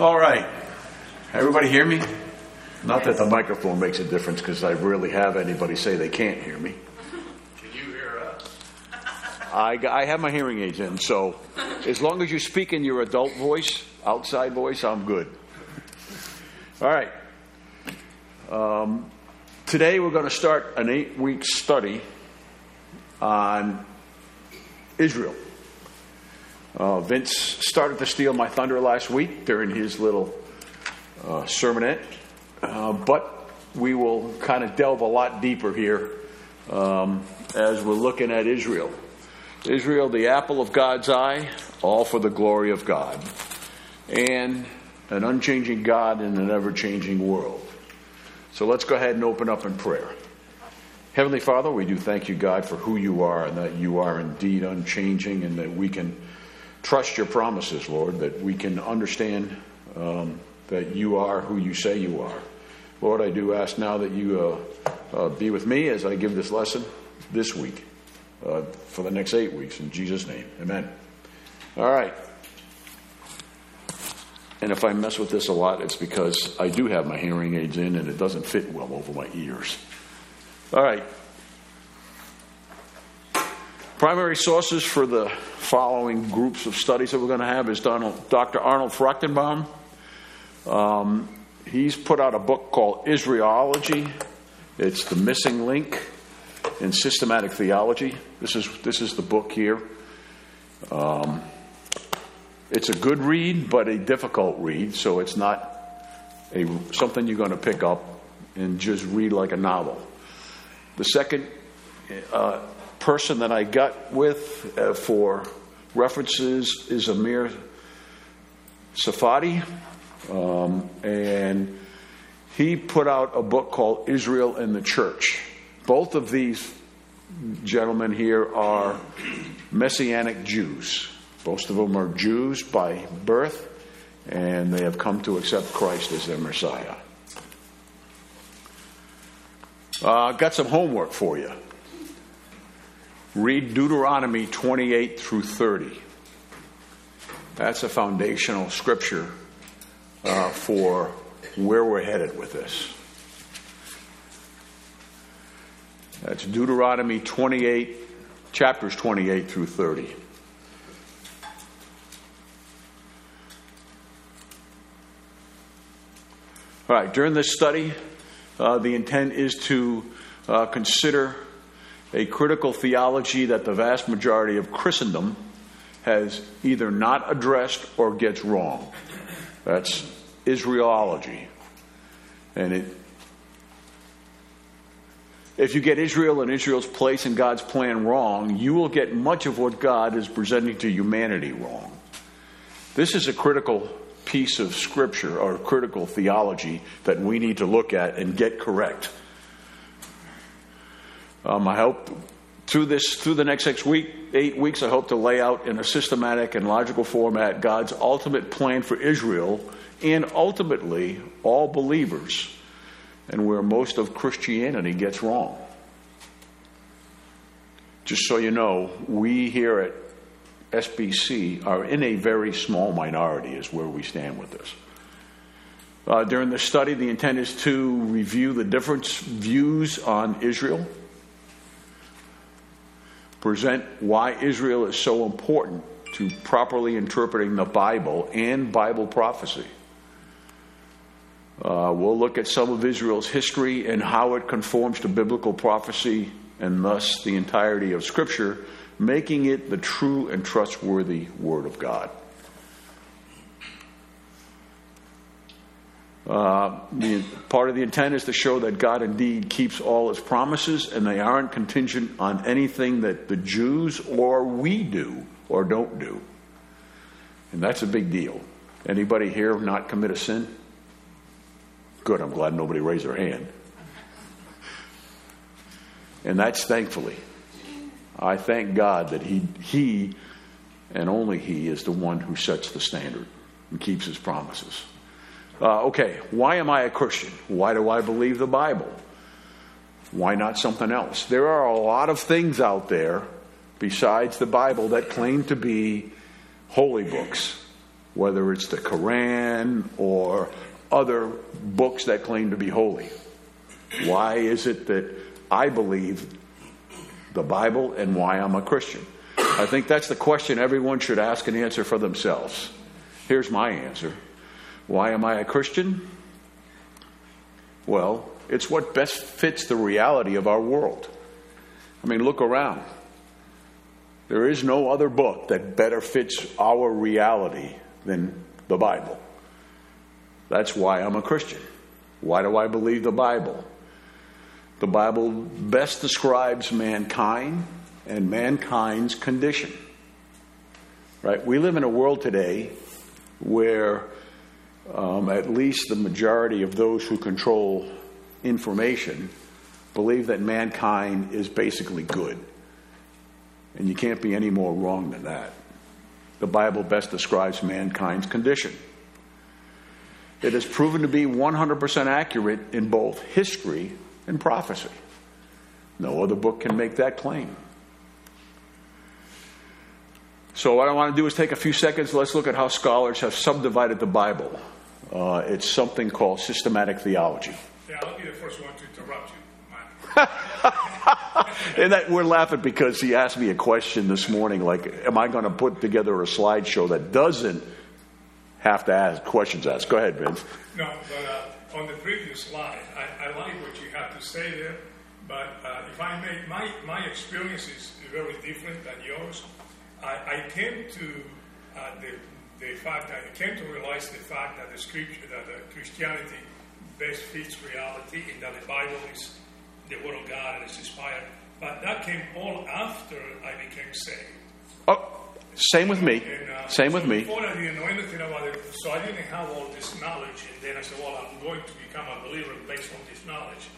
All right. Everybody hear me? Not that the microphone makes a difference, because I rarely have anybody say they can't hear me. Can you hear us? I have my hearing aids in, so as long as you speak in your adult voice, outside voice, I'm good. All right. Today we're going to start an 8-week study on Israel. Vince started to steal my thunder last week during his little sermonette, but we will kind of delve a lot deeper here as we're looking at Israel. Israel, the apple of God's eye, all for the glory of God, and an unchanging God in an ever-changing world. So let's go ahead and open up in prayer. Heavenly Father, we do thank you, God, for who you are, and that you are indeed unchanging, and that we can trust your promises, Lord, that we can understand that you are who you say you are. Lord, I do ask now that you be with me as I give this lesson this week for the next 8 weeks. In Jesus' name, amen. All right. And if I mess with this a lot, it's because I do have my hearing aids in and it doesn't fit well over my ears. All right. Primary sources for the following groups of studies that we're going to have is Dr. Arnold Fruchtenbaum. He's put out a book called Israelology. It's the missing link in systematic theology. This is the book here. It's a good read, but a difficult read, so it's not something you're going to pick up and just read like a novel. The second person that I got with for references is Amir Safadi, and he put out a book called Israel and the Church. Both of these gentlemen here are Messianic Jews. Most of them are Jews by birth, and they have come to accept Christ as their Messiah. Got some homework for you. Read Deuteronomy 28 through 30. That's a foundational scripture for where we're headed with this. That's Deuteronomy 28, chapters 28 through 30. All right, during this study, the intent is to consider a critical theology that the vast majority of Christendom has either not addressed or gets wrong. That's Israelology. And if you get Israel and Israel's place in God's plan wrong, you will get much of what God is presenting to humanity wrong. This is a critical piece of scripture or critical theology that we need to look at and get correct. I hope through the next 8 weeks, I hope to lay out in a systematic and logical format God's ultimate plan for Israel and ultimately all believers, and where most of Christianity gets wrong. Just so you know, we here at SBC are in a very small minority is where we stand with this. During this study, the intent is to review the different views on Israel, present why Israel is so important to properly interpreting the Bible and Bible prophecy. We'll look at some of Israel's history and how it conforms to biblical prophecy and thus the entirety of Scripture, making it the true and trustworthy Word of God. Part of the intent is to show that God indeed keeps all his promises, and they aren't contingent on anything that the Jews or we do or don't do. And that's a big deal. Anybody here not commit a sin? Good, I'm glad nobody raised their hand. And that's thankfully. I thank God that He and only He is the one who sets the standard and keeps his promises. Okay, why am I a Christian? Why do I believe the Bible? Why not something else? There are a lot of things out there besides the Bible that claim to be holy books whether it's the Quran or other books that claim to be holy. Why is it that I believe the Bible and why I'm a Christian? I think that's the question everyone should ask and answer for themselves. Here's my answer. Why am I a Christian? Well, it's what best fits the reality of our world. I mean, look around. There is no other book that better fits our reality than the Bible. That's why I'm a Christian. Why do I believe the Bible? The Bible best describes mankind and mankind's condition. Right? We live in a world today where at least the majority of those who control information believe that mankind is basically good. And you can't be any more wrong than that. The Bible best describes mankind's condition. It has proven to be 100% accurate in both history and prophecy. No other book can make that claim. So what I want to do is take a few seconds. Let's look at how scholars have subdivided the Bible. It's something called systematic theology. Yeah, I'll be the first one to interrupt you. And that we're laughing because he asked me a question this morning, like, am I going to put together a slideshow that doesn't have to ask questions asked? Go ahead, Vince. No, but on the previous slide, I like what you have to say there, but if I may, my experience is very different than yours. I came to realize the fact that the scripture, that Christianity best fits reality, and that the Bible is the Word of God and it's inspired. But that came all after I became saved. Oh, same with me. And, same with me. Before I didn't know anything about it, so I didn't have all this knowledge. And then I said, well, I'm going to become a believer based on this knowledge.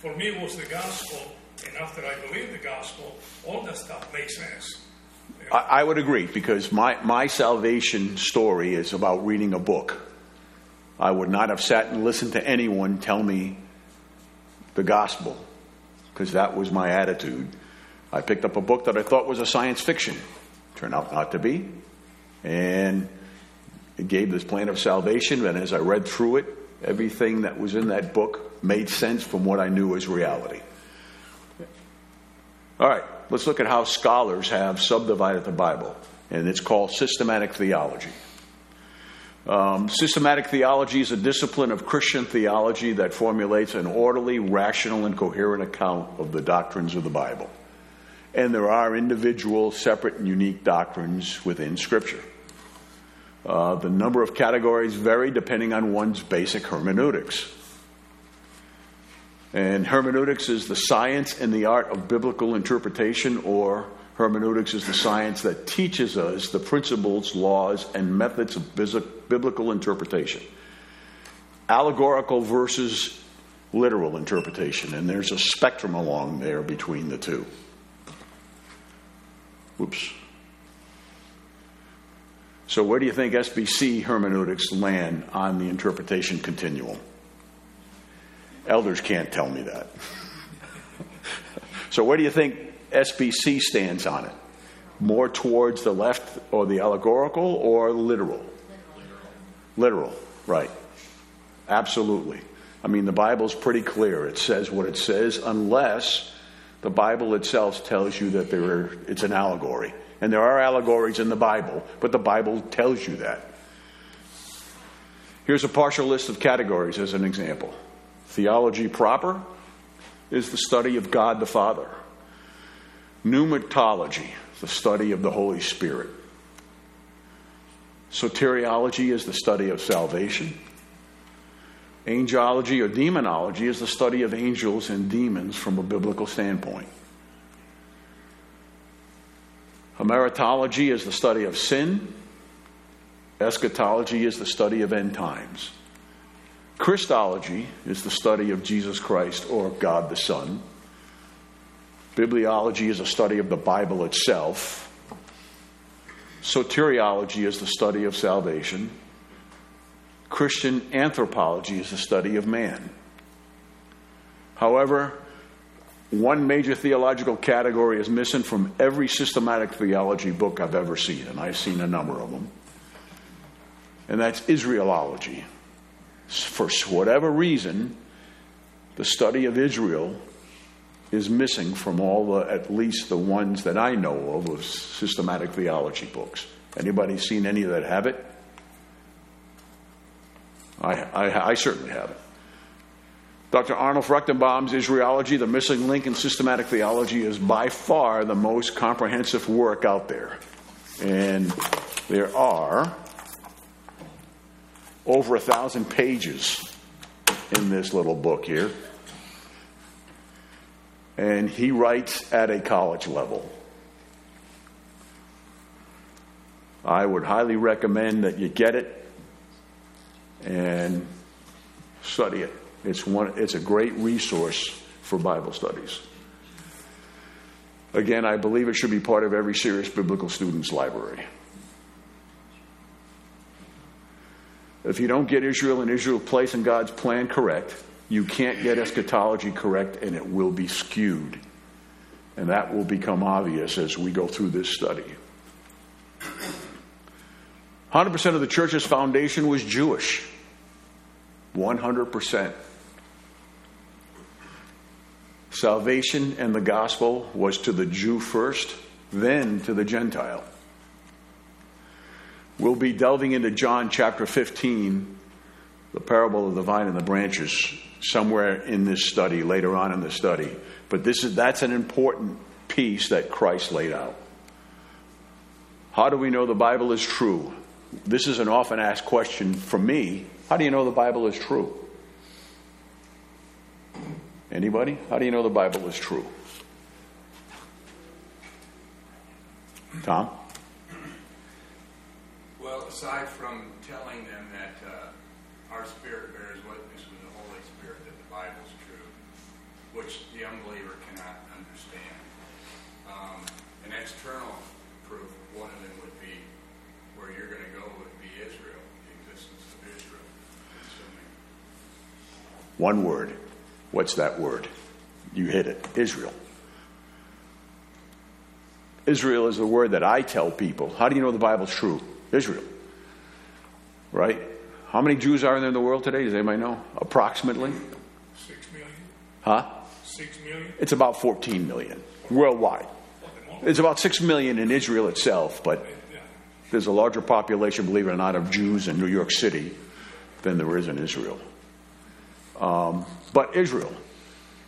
For me, it was the gospel. And after I believed the gospel, all that stuff makes sense. You know? I would agree, because my salvation story is about reading a book. I would not have sat and listened to anyone tell me the gospel, because that was my attitude. I picked up a book that I thought was a science fiction. Turned out not to be. And it gave this plan of salvation. And as I read through it, everything that was in that book made sense from what I knew as reality. All right, let's look at how scholars have subdivided the Bible. And it's called systematic theology. Systematic theology is a discipline of Christian theology that formulates an orderly, rational, and coherent account of the doctrines of the Bible. And there are individual, separate, and unique doctrines within Scripture. The number of categories vary depending on one's basic hermeneutics. And hermeneutics is the science and the art of biblical interpretation, or hermeneutics is the science that teaches us the principles, laws, and methods of biblical interpretation. Allegorical versus literal interpretation, and there's a spectrum along there between the two. Whoops. So where do you think SBC hermeneutics land on the interpretation continuum? Elders can't tell me that. So where do you think SBC stands on it? More towards the left, or the allegorical, or literal? Literal, right. Absolutely. I mean, the Bible's pretty clear. It says what it says, unless the Bible itself tells you that it's an allegory. And there are allegories in the Bible, but the Bible tells you that. Here's a partial list of categories as an example. Theology proper is the study of God the Father. Pneumatology, the study of the Holy Spirit. Soteriology is the study of salvation. Angelology or demonology is the study of angels and demons from a biblical standpoint. Hamartology is the study of sin. Eschatology is the study of end times. Christology is the study of Jesus Christ or God the Son. Bibliology is a study of the Bible itself. Soteriology is the study of salvation. Christian anthropology is the study of man. However, one major theological category is missing from every systematic theology book I've ever seen, and I've seen a number of them. and that's Israelology. For whatever reason, the study of Israel is missing from all the, at least the ones that I know of systematic theology books. Anybody seen any that have it? I certainly haven't. Dr. Arnold Fruchtenbaum's Israelology, The Missing Link in Systematic Theology, is by far the most comprehensive work out there. And there are over 1,000 pages in this little book here. And he writes at a college level. I would highly recommend that you get it and study it. It's a great resource for Bible studies. Again, I believe it should be part of every serious biblical student's library. If you don't get Israel and Israel's place in God's plan correct, you can't get eschatology correct, and it will be skewed. And that will become obvious as we go through this study. 100% of the church's foundation was Jewish. 100%. Salvation and the gospel was to the Jew first, then to the Gentile. We'll be delving into John chapter 15, the parable of the vine and the branches, somewhere in this study, later on in the study. But that's an important piece that Christ laid out. How do we know the Bible is true? This is an often asked question from me. How do you know the Bible is true? Anybody? How do you know the Bible is true? Tom? Well, aside from telling them that our spirit bears witness with the Holy Spirit that the Bible is true, which the unbeliever cannot understand, an external proof, one of them would be where you're going to go would be Israel, the existence of Israel. One word. What's that word? You hit it. Israel. Israel is the word that I tell people. How do you know the Bible's true? Israel. Right? How many Jews are there in the world today? Does anybody know? Approximately? 6 million. Huh? 6 million? It's about 14 million worldwide. It's about 6 million in Israel itself, but there's a larger population, believe it or not, of Jews in New York City than there is in Israel. But Israel.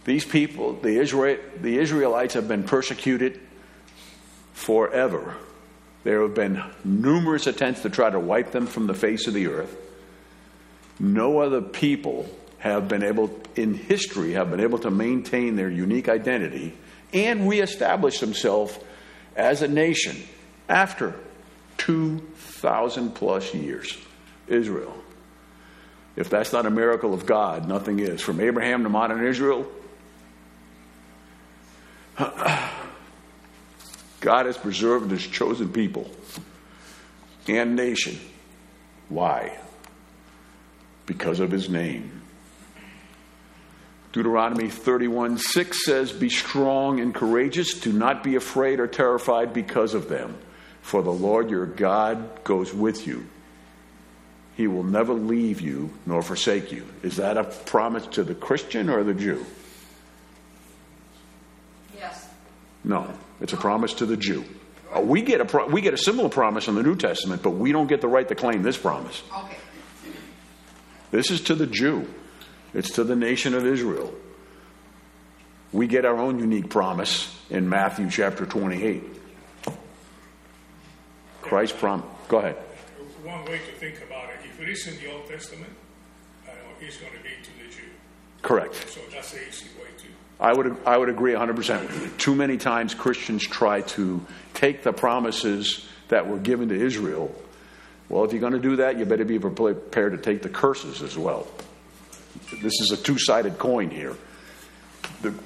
These people, the Israelites have been persecuted forever. There have been numerous attempts to try to wipe them from the face of the earth. No other people have been able, in history, have been able to maintain their unique identity and reestablish themselves as a nation after 2,000 plus years. Israel. If that's not a miracle of God, nothing is. From Abraham to modern Israel, God has preserved His chosen people and nation. Why? Because of His name. Deuteronomy 31:6 says, "Be strong and courageous. Do not be afraid or terrified because of them. For the Lord your God goes with you. He will never leave you nor forsake you." Is that a promise to the Christian or the Jew? Yes. No, it's a promise to the Jew. We get a similar promise in the New Testament, but we don't get the right to claim this promise. Okay. This is to the Jew. It's to the nation of Israel. We get our own unique promise in Matthew chapter 28. Christ's promise. Go ahead. One way to think about it, if it is in the Old Testament, it's going to be to the Jew. Correct. So that's the easy way to. I would agree 100% with you. Too many times Christians try to take the promises that were given to Israel. Well, if you're going to do that, you better be prepared to take the curses as well. This is a two-sided coin here.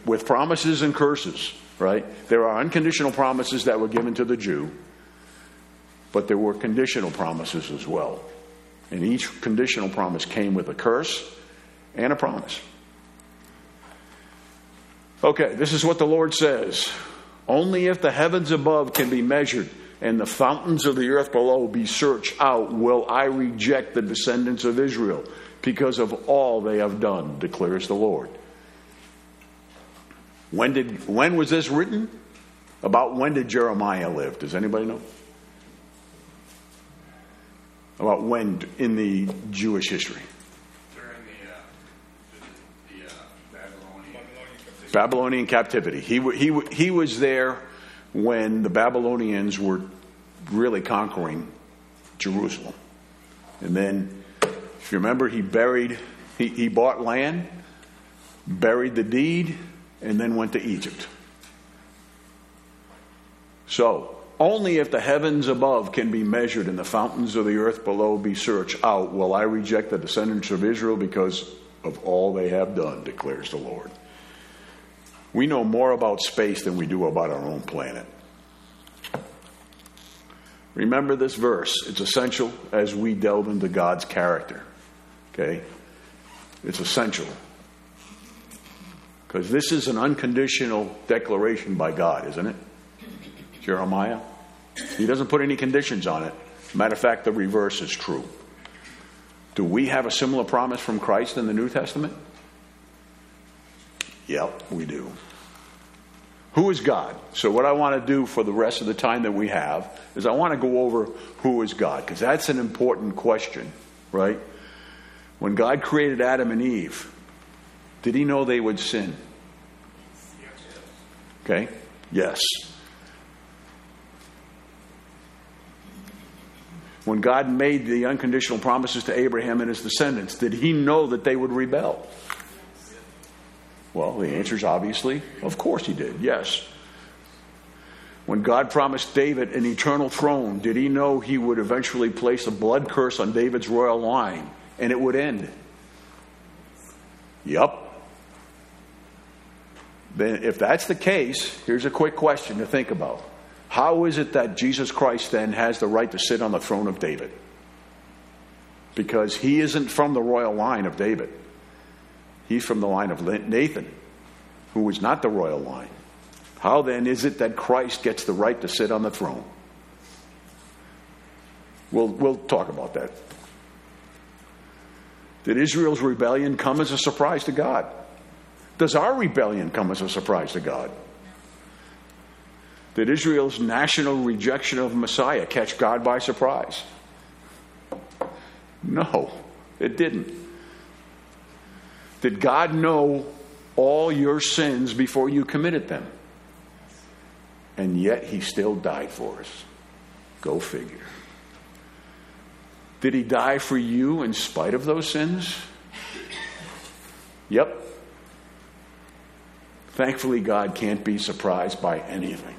With promises and curses, right? There are unconditional promises that were given to the Jew, but there were conditional promises as well. And each conditional promise came with a curse and a promise. Okay, this is what the Lord says. Only if the heavens above can be measured and the fountains of the earth below be searched out, will I reject the descendants of Israel because of all they have done, declares the Lord. When was this written? About when did Jeremiah live? Does anybody know? About when in the Jewish history? During the Babylonian captivity. He was there when the Babylonians were really conquering Jerusalem. And then, if you remember, he bought land, buried the deed, and then went to Egypt. So, only if the heavens above can be measured and the fountains of the earth below be searched out will I reject the descendants of Israel because of all they have done, declares the Lord. We know more about space than we do about our own planet. Remember this verse. It's essential as we delve into God's character. Okay? It's essential. Because this is an unconditional declaration by God, isn't it? Jeremiah. He doesn't put any conditions on it. Matter of fact, the reverse is true. Do we have a similar promise from Christ in the New Testament? Yep, we do. Who is God? So what I want to do for the rest of the time that we have is I want to go over who is God, because that's an important question, right? When God created Adam and Eve, did he know they would sin? Okay? Yes. When God made the unconditional promises to Abraham and his descendants, did he know that they would rebel? Well, the answer is obviously, of course he did, yes. When God promised David an eternal throne, did he know he would eventually place a blood curse on David's royal line and it would end? Yep. Then, if that's the case, here's a quick question to think about. How is it that Jesus Christ then has the right to sit on the throne of David? Because he isn't from the royal line of David. He's from the line of Nathan, who was not the royal line. How then is it that Christ gets the right to sit on the throne? We'll talk about that. Did Israel's rebellion come as a surprise to God? Does our rebellion come as a surprise to God? Did Israel's national rejection of Messiah catch God by surprise? No, it didn't. Did God know all your sins before you committed them? And yet he still died for us. Go figure. Did he die for you in spite of those sins? Yep. Thankfully, God can't be surprised by anything.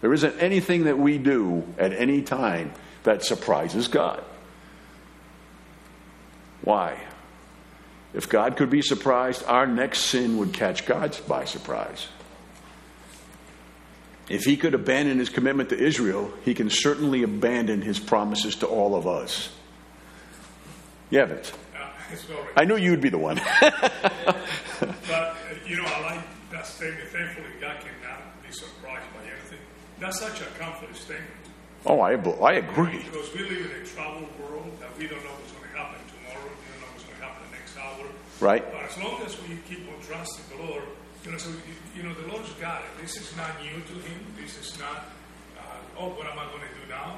There isn't anything that we do at any time that surprises God. Why? If God could be surprised, our next sin would catch God by surprise. If he could abandon his commitment to Israel, he can certainly abandon his promises to all of us. Yeah, Vince? I knew you'd be the one. But, I like that statement. Thankfully, God cannot be surprised by anything. That's such a comforting statement. Oh, I agree. Because we live in a troubled world that we don't know what's going to happen tomorrow. We don't know what's going to happen the next hour. Right. But as long as we keep on trusting the Lord, the Lord's got it. This is not new to him. This is not, what am I going to do now?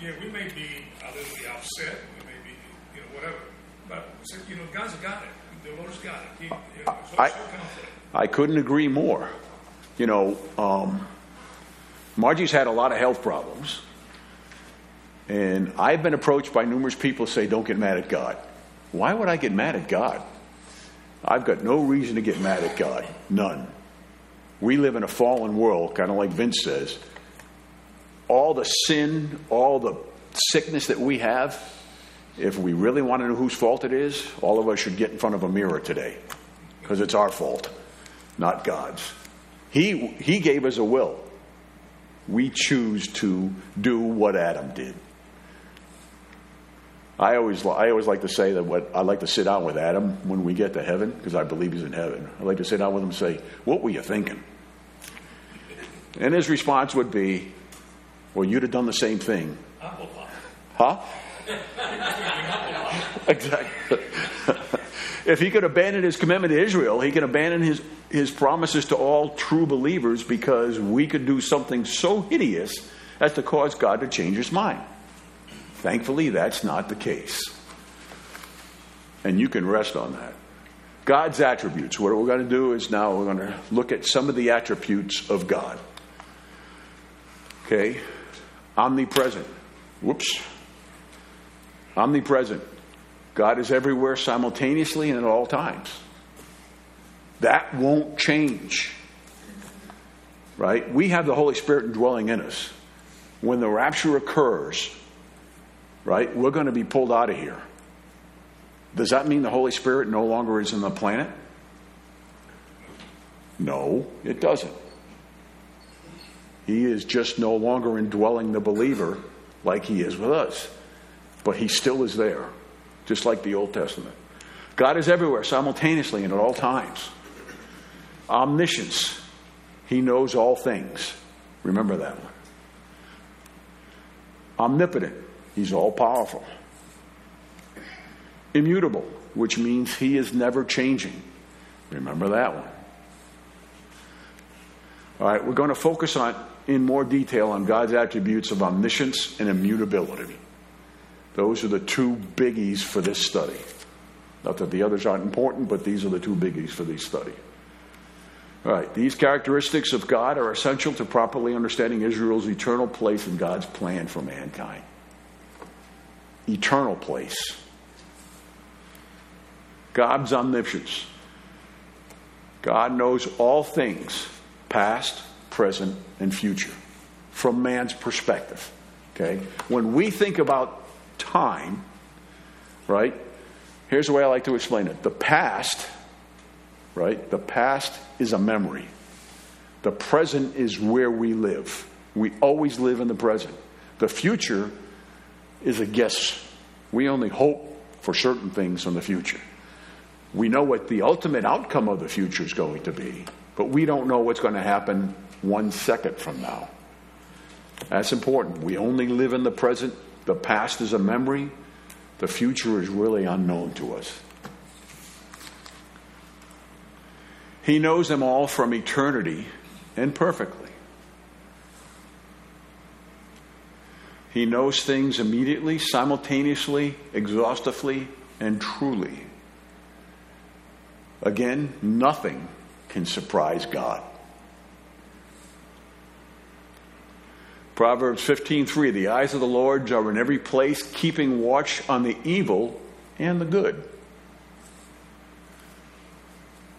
We may be a little bit upset. We may be, whatever. But, God's got it. The Lord's got it. So confident. I couldn't agree more. Margie's had a lot of health problems. And I've been approached by numerous people who say, don't get mad at God. Why would I get mad at God? I've got no reason to get mad at God. None. We live in a fallen world, kind of like Vince says. All the sin, all the sickness that we have, if we really want to know whose fault it is, all of us should get in front of a mirror today. Because it's our fault, not God's. He gave us a will. We choose to do what Adam did. I always like to say that I like to sit down with Adam when we get to heaven, because I believe he's in heaven. I like to sit down with him and say, what were you thinking? And his response would be, Well, you'd have done the same thing. Apple pie. Huh? Exactly. If he could abandon his commitment to Israel, he can abandon his promises to all true believers, because we could do something so hideous as to cause God to change his mind. Thankfully, that's not the case. And you can rest on that. God's attributes. What we're going to do is now we're going to look at some of the attributes of God. Okay? Omnipresent. Whoops. Omnipresent. God is everywhere simultaneously and at all times. That won't change. Right? We have the Holy Spirit dwelling in us. When the rapture occurs, right, we're going to be pulled out of here. Does that mean the Holy Spirit no longer is on the planet? No, it doesn't. He is just no longer indwelling the believer like he is with us. But he still is there. Just like the Old Testament. God is everywhere simultaneously and at all times. Omniscience. He knows all things. Remember that one. Omnipotent. He's all powerful. Immutable, which means he is never changing. Remember that one. All right, we're going to focus on in more detail on God's attributes of omniscience and immutability. Those are the two biggies for this study. Not that the others aren't important, but these are the two biggies for this study. All right, these characteristics of God are essential to properly understanding Israel's eternal place in God's plan for mankind. Eternal place. God's omniscience. God knows all things, past, present, and future, from man's perspective. Okay? When we think about time, right? Here's the way I like to explain it. The past, right? The past is a memory. The present is where we live. We always live in the present. The future is a guess. We only hope for certain things in the future. We know what the ultimate outcome of the future is going to be, but we don't know what's going to happen 1 second from now. That's important. We only live in the present. The past is a memory. The future is really unknown to us. He knows them all from eternity and perfectly. He knows things immediately, simultaneously, exhaustively, and truly. Again, nothing can surprise God. Proverbs 15:3, the eyes of the Lord are in every place, keeping watch on the evil and the good.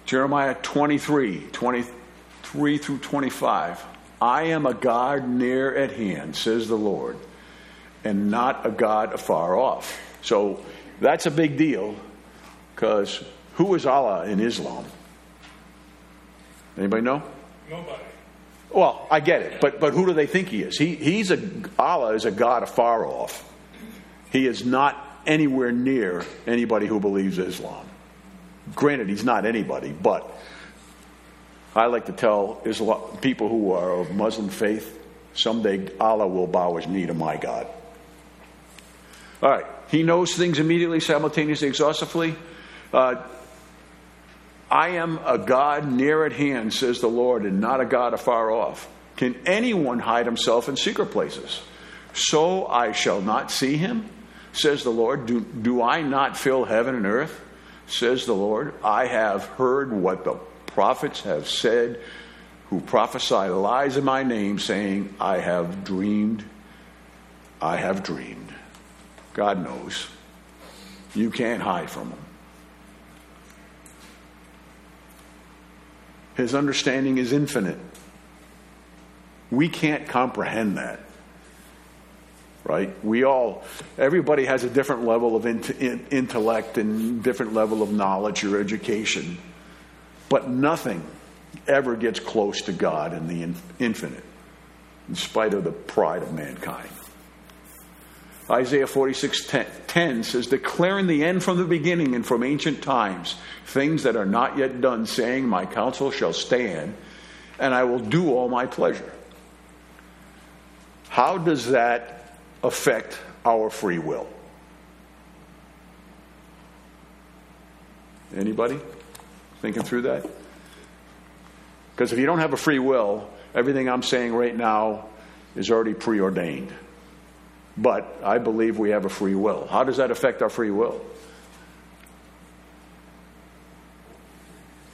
Jeremiah 23 through 25, I am a God near at hand, says the Lord, and not a God afar off. So that's a big deal, because who is Allah in Islam? Anybody know? Nobody. Well, I get it, but who do they think he is? Allah is a God afar off. He is not anywhere near anybody who believes Islam. Granted, he's not anybody, but I like to tell Islam, people who are of Muslim faith, someday Allah will bow his knee to my God. All right, he knows things immediately, simultaneously, exhaustively. I am a God near at hand, says the Lord, and not a God afar off. Can anyone hide himself in secret places? So I shall not see him, says the Lord. Do I not fill heaven and earth, says the Lord? I have heard what the prophets have said, who prophesy lies in my name, saying, I have dreamed, I have dreamed. God knows. You can't hide from him. His understanding is infinite. We can't comprehend that. Right? Everybody has a different level of intellect and different level of knowledge or education. But nothing ever gets close to God in the infinite, in spite of the pride of mankind. Isaiah 46:10 says, declaring the end from the beginning and from ancient times, things that are not yet done, saying, my counsel shall stand, and I will do all my pleasure. How does that affect our free will? Anybody thinking through that? Because if you don't have a free will, everything I'm saying right now is already preordained. But I believe we have a free will. How does that affect our free will?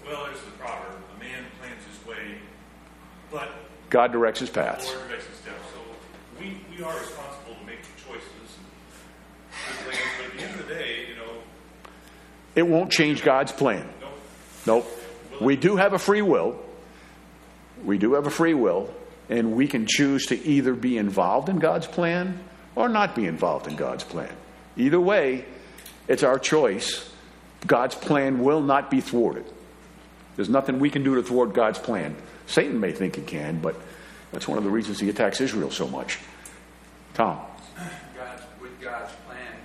Well, there's the proverb, a man plans his way, but God directs his paths. The Lord directs his steps. So we are responsible to make the choices. But at the end of the day, it won't change God's plan. Nope. We do have a free will. We do have a free will, and we can choose to either be involved in God's plan or not be involved in God's plan. Either way, it's our choice. God's plan will not be thwarted. There's nothing we can do to thwart God's plan. Satan may think he can, but that's one of the reasons he attacks Israel so much. Tom? God's plan,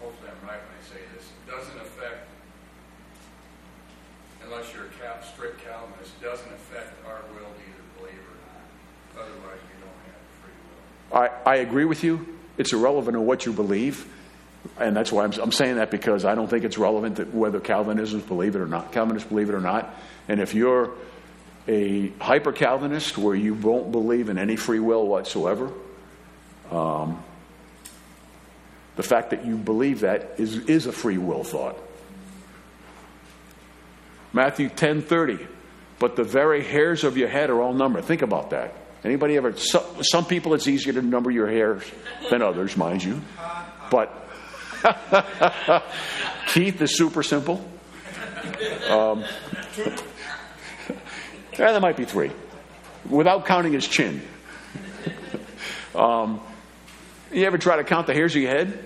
hopefully I'm right when I say this, doesn't affect, unless you're a strict Calvinist, doesn't affect our will to either believe or not. Otherwise, you don't have free will. I agree with you. It's irrelevant of what you believe. And that's why I'm saying that, because I don't think it's relevant that whether Calvinists believe it or not. And if you're a hyper-Calvinist where you won't believe in any free will whatsoever, the fact that you believe that is a free will thought. Matthew 10:30, but the very hairs of your head are all numbered. Think about that. Anybody ever? Some people it's easier to number your hairs than others, mind you. But Keith is super simple. There might be three, without counting his chin. You ever try to count the hairs of your head?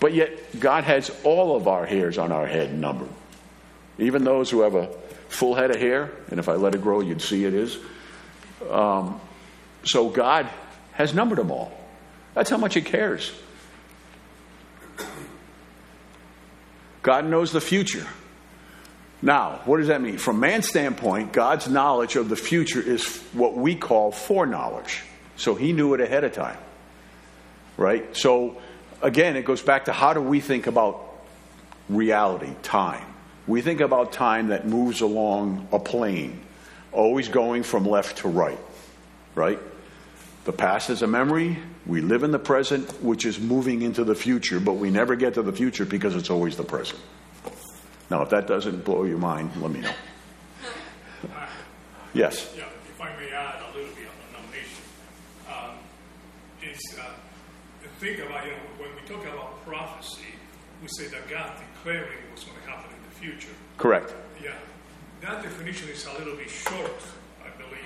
But yet, God has all of our hairs on our head numbered. Even those who have a full head of hair, and if I let it grow, you'd see it is. So God has numbered them all. That's how much He cares. God knows the future. Now, what does that mean? From man's standpoint, God's knowledge of the future is what we call foreknowledge. So He knew it ahead of time. Right? So, again, it goes back to how do we think about reality, time. We think about time that moves along a plane, always going from left to right. Right? The past is a memory. We live in the present, which is moving into the future, but we never get to the future because it's always the present. Now, if that doesn't blow your mind, let me know. Yes? Yeah, if I may add a little bit of nomination. The thing about, when we talk about prophecy, we say that God declaring what's going to happen in the future. Correct. Yeah. That definition is a little bit short, I believe.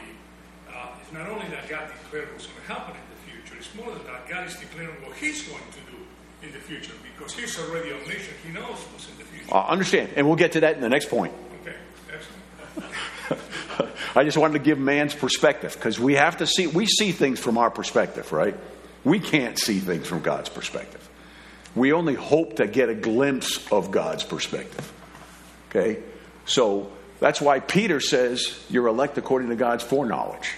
It's not only that God declared what's going to happen in the future, it's more than that God is declaring what He's going to do in the future, because He's already omniscient. He knows what's in the future. I understand, and we'll get to that in the next point. Okay, excellent. I just wanted to give man's perspective, because we see things from our perspective, right? We can't see things from God's perspective. We only hope to get a glimpse of God's perspective. Okay? So that's why Peter says you're elect according to God's foreknowledge.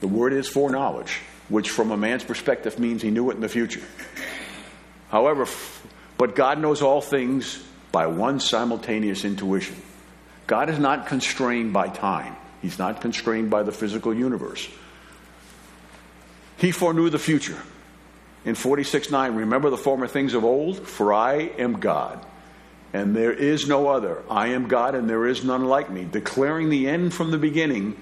The word is foreknowledge, which from a man's perspective means he knew it in the future. However, but God knows all things by one simultaneous intuition. God is not constrained by time. He's not constrained by the physical universe. He foreknew the future. In 46:9, remember the former things of old, for I am God, and there is no other. I am God, and there is none like me, declaring the end from the beginning,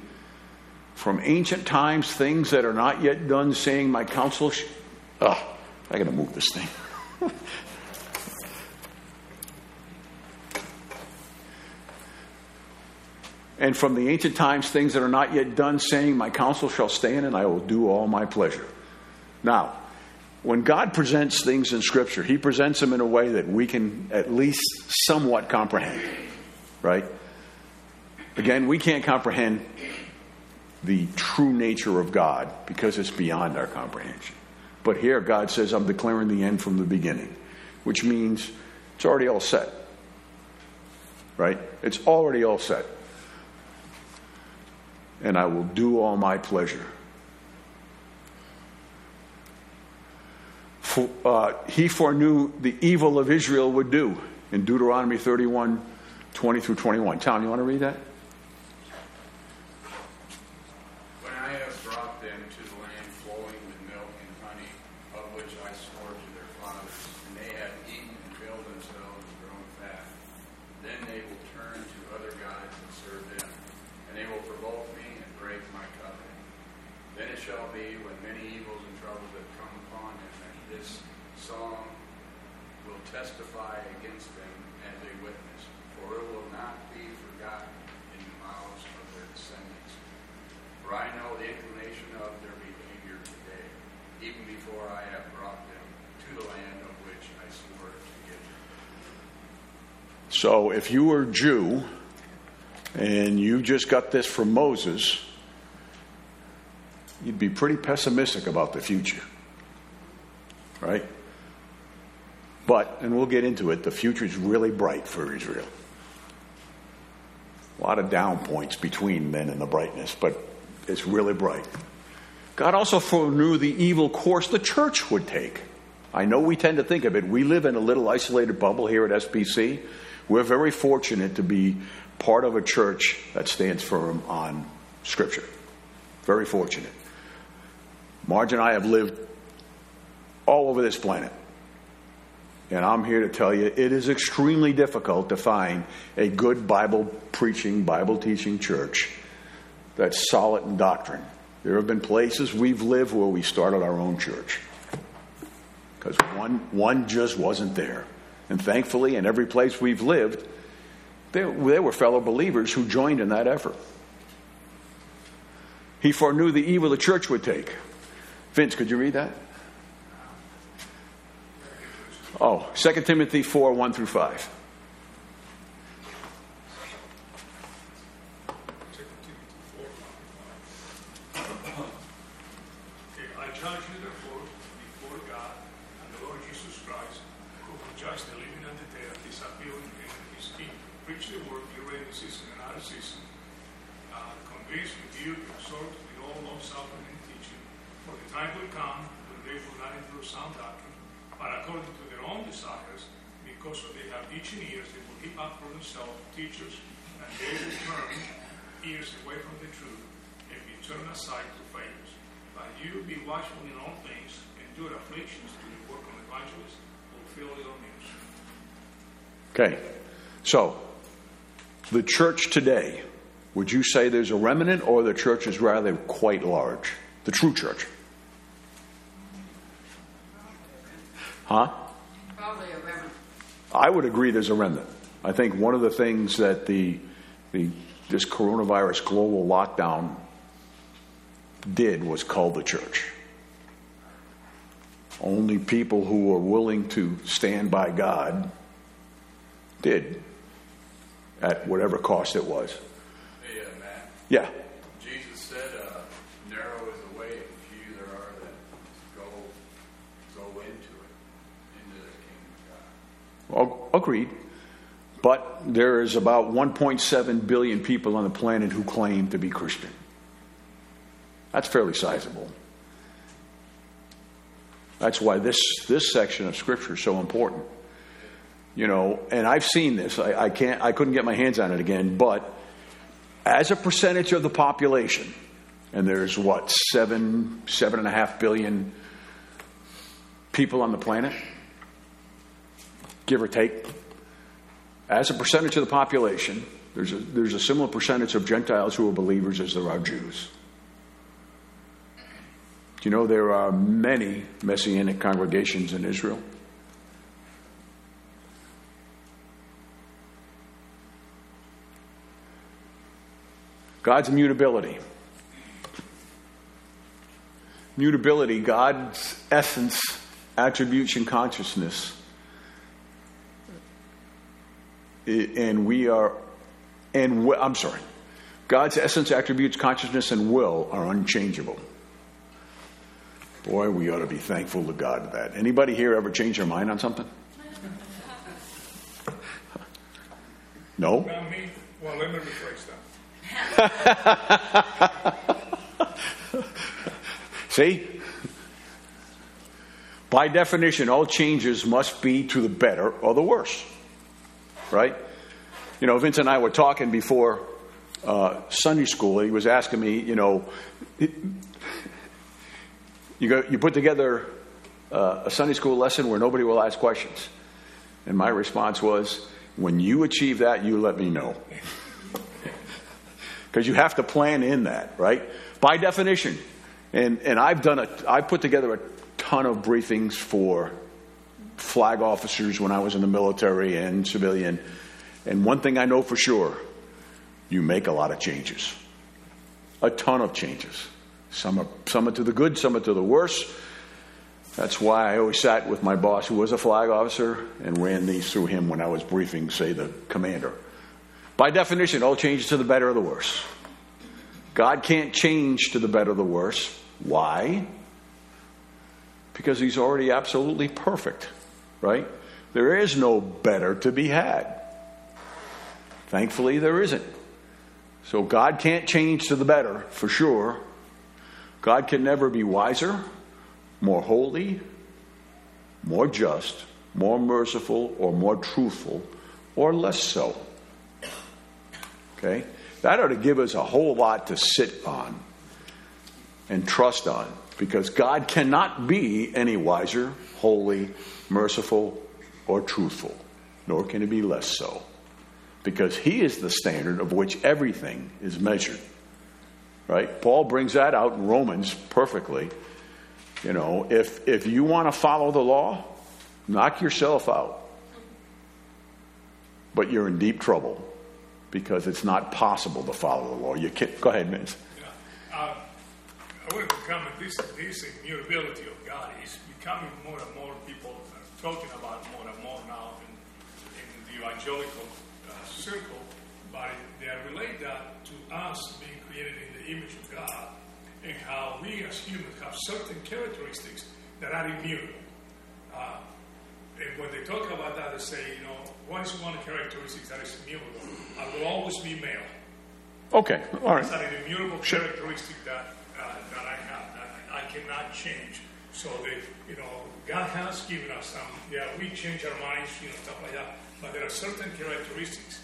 from ancient times, things that are not yet done, saying my counsel... I got to move this thing. And from the ancient times, things that are not yet done, saying my counsel shall stand, and I will do all my pleasure. Now, when God presents things in Scripture, He presents them in a way that we can at least somewhat comprehend, right? Again, we can't comprehend the true nature of God because it's beyond our comprehension. But here God says, I'm declaring the end from the beginning, which means it's already all set, right? It's already all set. and I will do all my pleasure. He foreknew the evil of Israel would do in Deuteronomy 31, 20 through 21. Tom, you want to read that? When I have brought them to the land flowing with milk and honey, of which I swore to their fathers, and they have eaten and filled themselves and grown fat, then they will turn to other gods and serve them, and they will provoke me and break my covenant. Then it shall be when many evils and troubles have come upon them, that this song will testify against them as a witness, for it will not be forgotten in the mouths of their descendants. For I know the inclination of their behavior today, even before I have brought them to the land of which I swore to give them. So if you were a Jew, and you just got this from Moses, you'd be pretty pessimistic about the future. Right? But, and we'll get into it, the future is really bright for Israel. A lot of down points between men and the brightness, but it's really bright. God also foreknew the evil course the church would take. I know we tend to think of it. We live in a little isolated bubble here at SBC. We're very fortunate to be part of a church that stands firm on Scripture. Very fortunate. Marge and I have lived all over this planet. And I'm here to tell you, it is extremely difficult to find a good Bible-preaching, Bible-teaching church that's solid in doctrine. There have been places we've lived where we started our own church because one just wasn't there. And thankfully, in every place we've lived, there were fellow believers who joined in that effort. He foreknew the evil the church would take. Vince, could you read that? Oh, 2 Timothy 4, 1 through 5. 2 Timothy 4, 1 through 5. Okay, I charge you therefore before God and the Lord Jesus Christ, who will judge the living and the dead at his appeal and his kingdom. Preach the word, be ready in season and out of season. Convince, rebuke, exhort with all long-suffering and teaching. For the time will come when they will not endure sound doctrine, but according to their own desires, because they have itching ears, they will heap up for themselves teachers, and they will turn ears away from the truth, and be turned aside to fables. But you be watchful in all things, endure afflictions, do the work of evangelists, fulfill your ministry. Okay, so the church today, would you say there's a remnant, or the church is rather quite large? The true church. Huh? Probably a remnant. I would agree there's a remnant. I think one of the things that this coronavirus global lockdown did was cull the church. Only people who were willing to stand by God did, at whatever cost it was. Hey, Matt. Yeah. Jesus said, narrow is the way, and few there are that go into it. Agreed. But there is about 1.7 billion people on the planet who claim to be Christian. That's fairly sizable. That's why this section of Scripture is so important. You know, and I've seen this. I couldn't get my hands on it again, but as a percentage of the population, and there's what, 7.5 billion people on the planet? Give or take, as a percentage of the population, there's a similar percentage of Gentiles who are believers as there are Jews. Do you know there are many Messianic congregations in Israel? God's immutability. Mutability, God's essence, attribution, consciousness. God's essence, attributes, consciousness, and will are unchangeable. Boy, we ought to be thankful to God for that. Anybody here ever change their mind on something? No? Well, let me rephrase that. See? By definition, all changes must be to the better or the worse. Right? You know, Vince and I were talking before Sunday school. He was asking me, you know, you put together a Sunday school lesson where nobody will ask questions. And my response was, when you achieve that, you let me know. Because you have to plan in that, right? By definition. And I've put together a ton of briefings for flag officers when I was in the military and civilian. And one thing I know for sure, you make a lot of changes. A ton of changes. Some are to the good, some are to the worse. That's why I always sat with my boss, who was a flag officer, and ran these through him when I was briefing, say, the commander. By definition, all changes to the better or the worse. God can't change to the better or the worse. Why? Because he's already absolutely perfect, right? There is no better to be had. Thankfully, there isn't. So God can't change to the better, for sure. God can never be wiser, more holy, more just, more merciful, or more truthful, or less so. Okay? That ought to give us a whole lot to sit on and trust on, because God cannot be any wiser, holy, merciful, or truthful, nor can he be less so, because he is the standard of which everything is measured. Right? Paul brings that out in Romans perfectly. You know, if you want to follow the law, knock yourself out. But you're in deep trouble because it's not possible to follow the law. You can't. Go ahead, Vince. Yeah. I would comment, this is the immutability of God. It's becoming more and more people are talking about more and more now in the evangelical circle, but they relate that to us being created in the image of God, and how we as humans have certain characteristics that are immutable. And when they talk about that, they say, you know, what is one characteristic that is immutable? I will always be male. Okay, all right. It's an immutable characteristic that I have, that I cannot change. So that, you know, God has given us some, yeah, we change our minds, you know, stuff like that, but there are certain characteristics.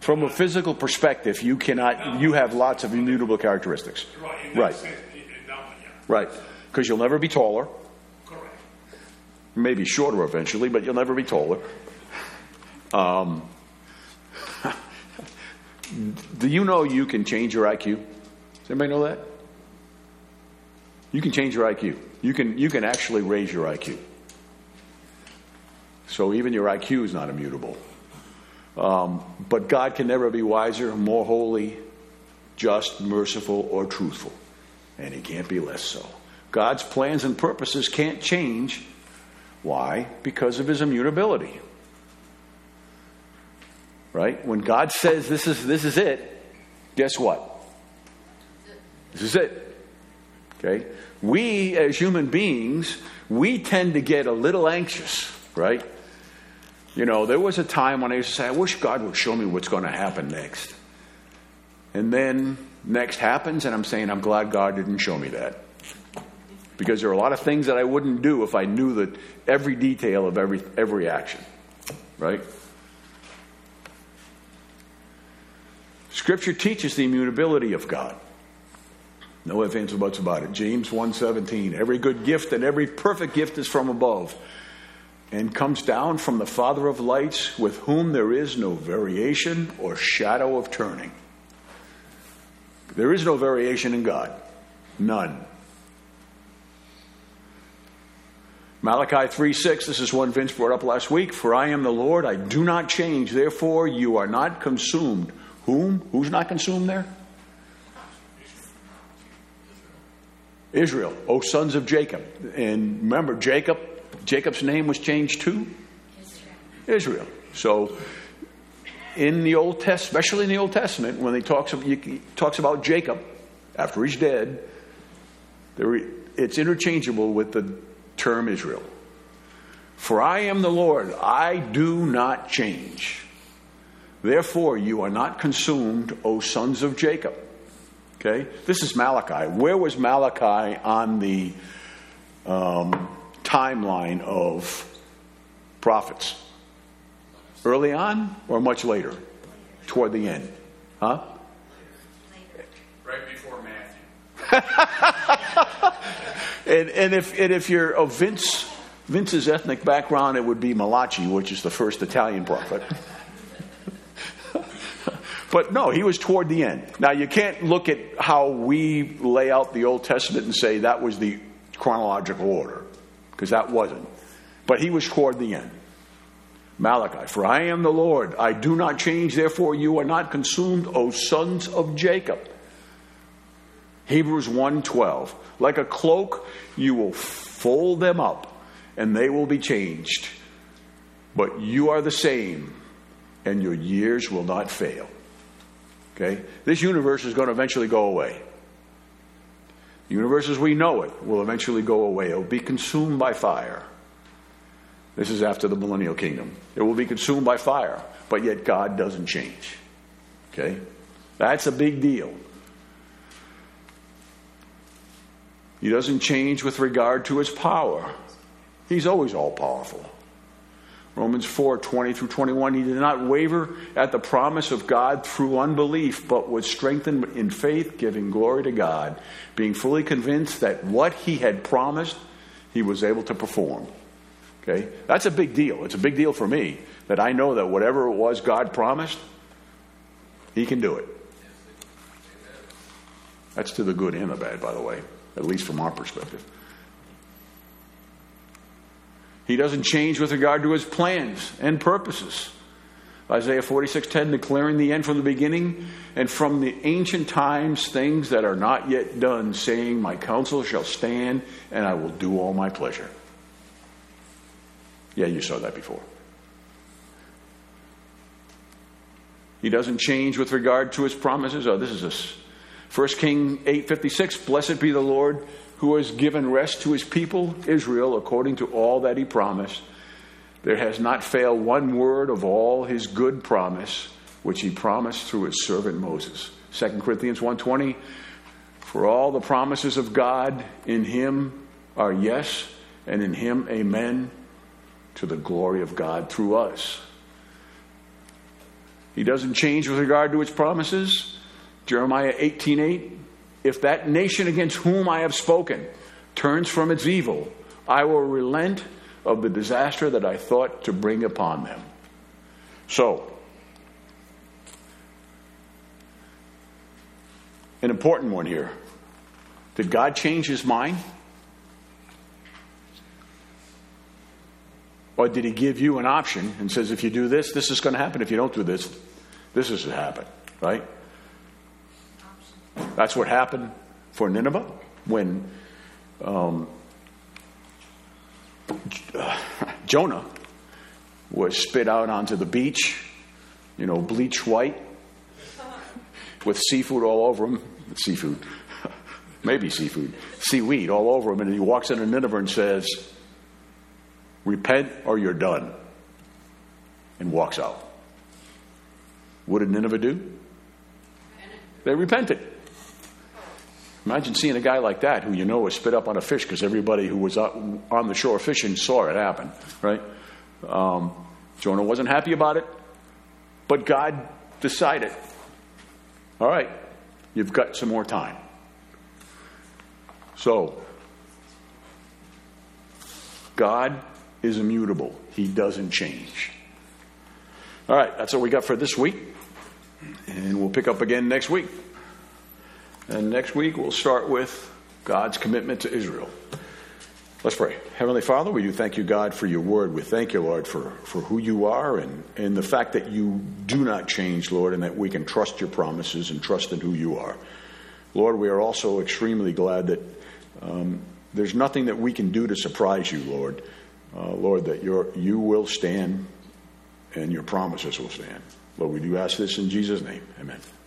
From a physical perspective, you cannot. You have lots of immutable characteristics. Right. Right. Because you'll never be taller. Correct. Maybe shorter eventually, but you'll never be taller. Do you know you can change your IQ? Does anybody know that? You can change your IQ. You can actually raise your IQ. So even your IQ is not immutable. But God can never be wiser, more holy, just, merciful, or truthful. And he can't be less so. God's plans and purposes can't change. Why? Because of his immutability. Right? When God says this is it, guess what? This is it. Okay? We, as human beings, we tend to get a little anxious, right? You know, there was a time when I used to say, I wish God would show me what's going to happen next. And then next happens, and I'm saying, I'm glad God didn't show me that. Because there are a lot of things that I wouldn't do if I knew that every detail of every action. Right? Scripture teaches the immutability of God. No ifs, ands, or buts about it. James 1:17, every good gift and every perfect gift is from above, and comes down from the Father of lights, with whom there is no variation or shadow of turning. There is no variation in God. None. Malachi 3:6, this is one Vince brought up last week. For I am the Lord, I do not change. Therefore you are not consumed. Whom? Who's not consumed there? Israel, O sons of Jacob. And remember, Jacob's name was changed to Israel. So, in the Old Testament, especially in the Old Testament, when he talks about Jacob after he's dead, it's interchangeable with the term Israel. For I am the Lord; I do not change. Therefore, you are not consumed, O sons of Jacob. Okay? This is Malachi. Where was Malachi on the timeline of prophets? Early on or much later? Toward the end? Huh? Right before Matthew. and if you're of Vince's ethnic background, it would be Malachi, which is the first Italian prophet. But no, he was toward the end. Now, you can't look at how we lay out the Old Testament and say that was the chronological order, because that wasn't. But he was toward the end. Malachi, for I am the Lord, I do not change, therefore you are not consumed, O sons of Jacob. Hebrews 1:12, like a cloak you will fold them up, and they will be changed. But you are the same, and your years will not fail. Okay? This universe is going to eventually go away. The universe as we know it will eventually go away. It will be consumed by fire. This is after the millennial kingdom. It will be consumed by fire, but yet God doesn't change. Okay? That's a big deal. He doesn't change with regard to his power. He's always all-powerful. Romans 4:20-21, he did not waver at the promise of God through unbelief, but was strengthened in faith, giving glory to God, being fully convinced that what he had promised, he was able to perform. Okay? That's a big deal. It's a big deal for me that I know that whatever it was God promised, he can do it. That's to the good and the bad, by the way, at least from our perspective. He doesn't change with regard to his plans and purposes. Isaiah 46:10, declaring the end from the beginning and from the ancient times things that are not yet done, saying, my counsel shall stand and I will do all my pleasure. Yeah, you saw that before. He doesn't change with regard to his promises. Oh, this is this. 1 Kings 8:56, blessed be the Lord, who has given rest to his people, Israel, according to all that he promised. There has not failed one word of all his good promise, which he promised through his servant Moses. 2 Corinthians 1:20, for all the promises of God in him are yes, and in him amen, to the glory of God through us. He doesn't change with regard to his promises. Jeremiah 18:8, if that nation against whom I have spoken turns from its evil, I will relent of the disaster that I thought to bring upon them. So, an important one here. Did God change his mind? Or did he give you an option and says, if you do this, this is going to happen. If you don't do this, this is going to happen, right? That's what happened for Nineveh when Jonah was spit out onto the beach, you know, bleach white, with seafood all over him. Seafood. Maybe seafood. Seaweed all over him. And he walks into Nineveh and says, repent or you're done. And walks out. What did Nineveh do? They repented. Imagine seeing a guy like that who you know was spit up on a fish because everybody who was on the shore fishing saw it happen, right? Jonah wasn't happy about it, but God decided, all right, you've got some more time. So, God is immutable. He doesn't change. All right, that's all we got for this week, and we'll pick up again next week. And next week, we'll start with God's commitment to Israel. Let's pray. Heavenly Father, we do thank you, God, for your word. We thank you, Lord, for who you are and the fact that you do not change, Lord, and that we can trust your promises and trust in who you are. Lord, we are also extremely glad that there's nothing that we can do to surprise you, Lord. Lord, that you will stand and your promises will stand. Lord, we do ask this in Jesus' name. Amen.